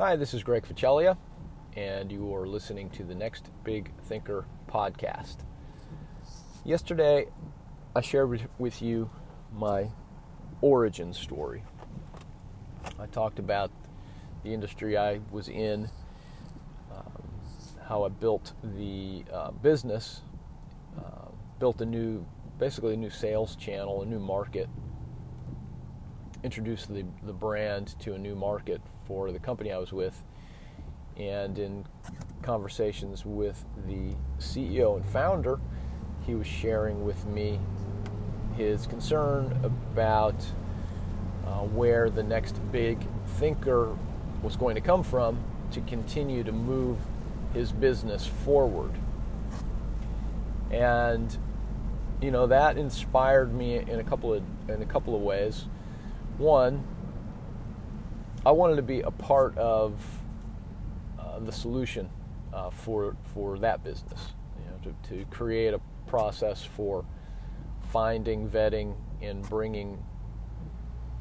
Hi, this is Greg Ficchella, and you are listening to the Next Big Thinker podcast. Yesterday, I shared with you my origin story. I talked about the industry I was in, how I built the business, built a new sales channel, a new market, introduced the brand to a new market for the company I was with, and in conversations with the CEO and founder, he was sharing with me his concern about where the next big thinker was going to come from to continue to move his business forward. And you know, that inspired me in a couple of ways. One, I wanted to be a part of the solution for that business, to create a process for finding, vetting, and bringing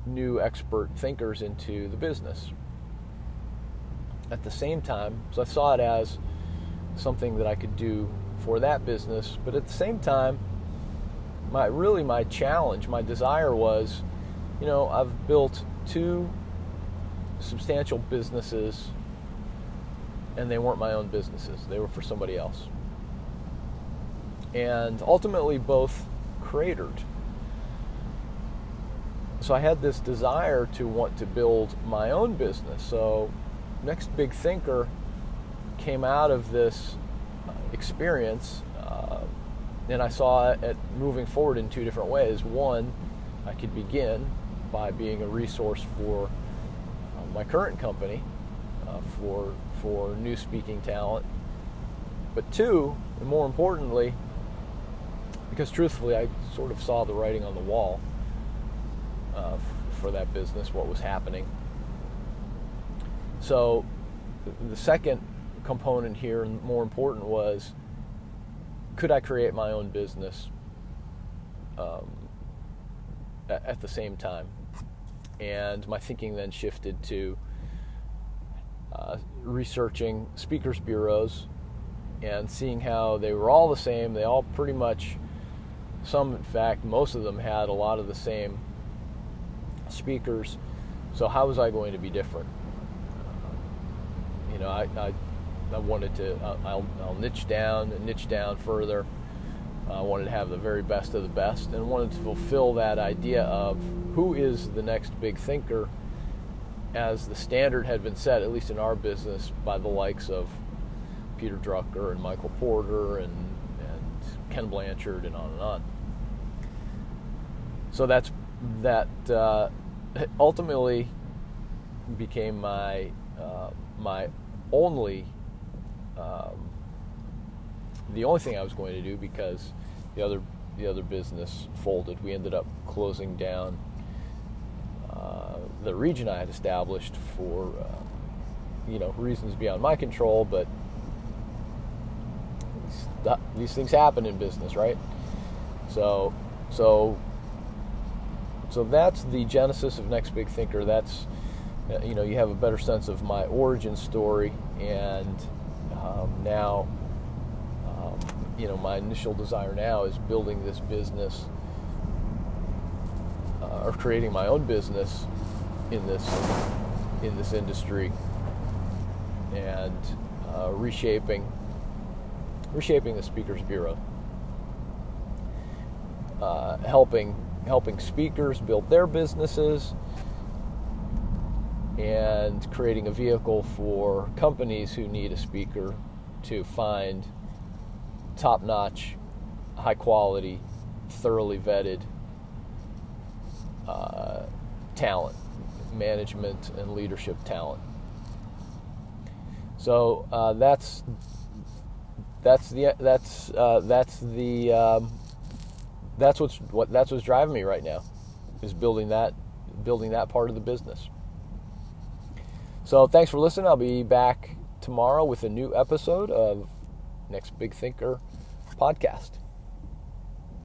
new expert thinkers into the business. At the same time, so I saw it as something that I could do for that business, but at the same time, my challenge, my desire was, I've built two substantial businesses, and they weren't my own businesses. They were for somebody else. And ultimately, both cratered. So I had this desire to want to build my own business. So Next Big Thinker came out of this experience, and I saw it moving forward in two different ways. One, I could begin by being a resource for my current company, for new speaking talent. But two, and more importantly, because truthfully I sort of saw the writing on the wall for that business, what was happening. So the second component here, and more important, was could I create my own business at the same time? And my thinking then shifted to researching speakers bureaus and seeing how they were all the same. They all pretty much, some in fact, most of them had a lot of the same speakers. So how was I going to be different? I wanted to, I'll niche down further. I wanted to have the very best of the best, and wanted to fulfill that idea of who is the next big thinker, as the standard had been set, at least in our business, by the likes of Peter Drucker and Michael Porter and Ken Blanchard and on and on. So that ultimately became the only thing I was going to do, because the other business folded. We ended up closing down the region I had established for reasons beyond my control, but these things happen in business, right? So that's the genesis of Next Big Thinker. That's you have a better sense of my origin story, and now. My initial desire now is building this business, or creating my own business in this industry, and reshaping the speakers bureau, helping speakers build their businesses, and creating a vehicle for companies who need a speaker to find top-notch, high-quality, thoroughly vetted talent, management and leadership talent. So that's what's driving me right now, is building that part of the business. So thanks for listening. I'll be back tomorrow with a new episode of Next Big Thinker podcast.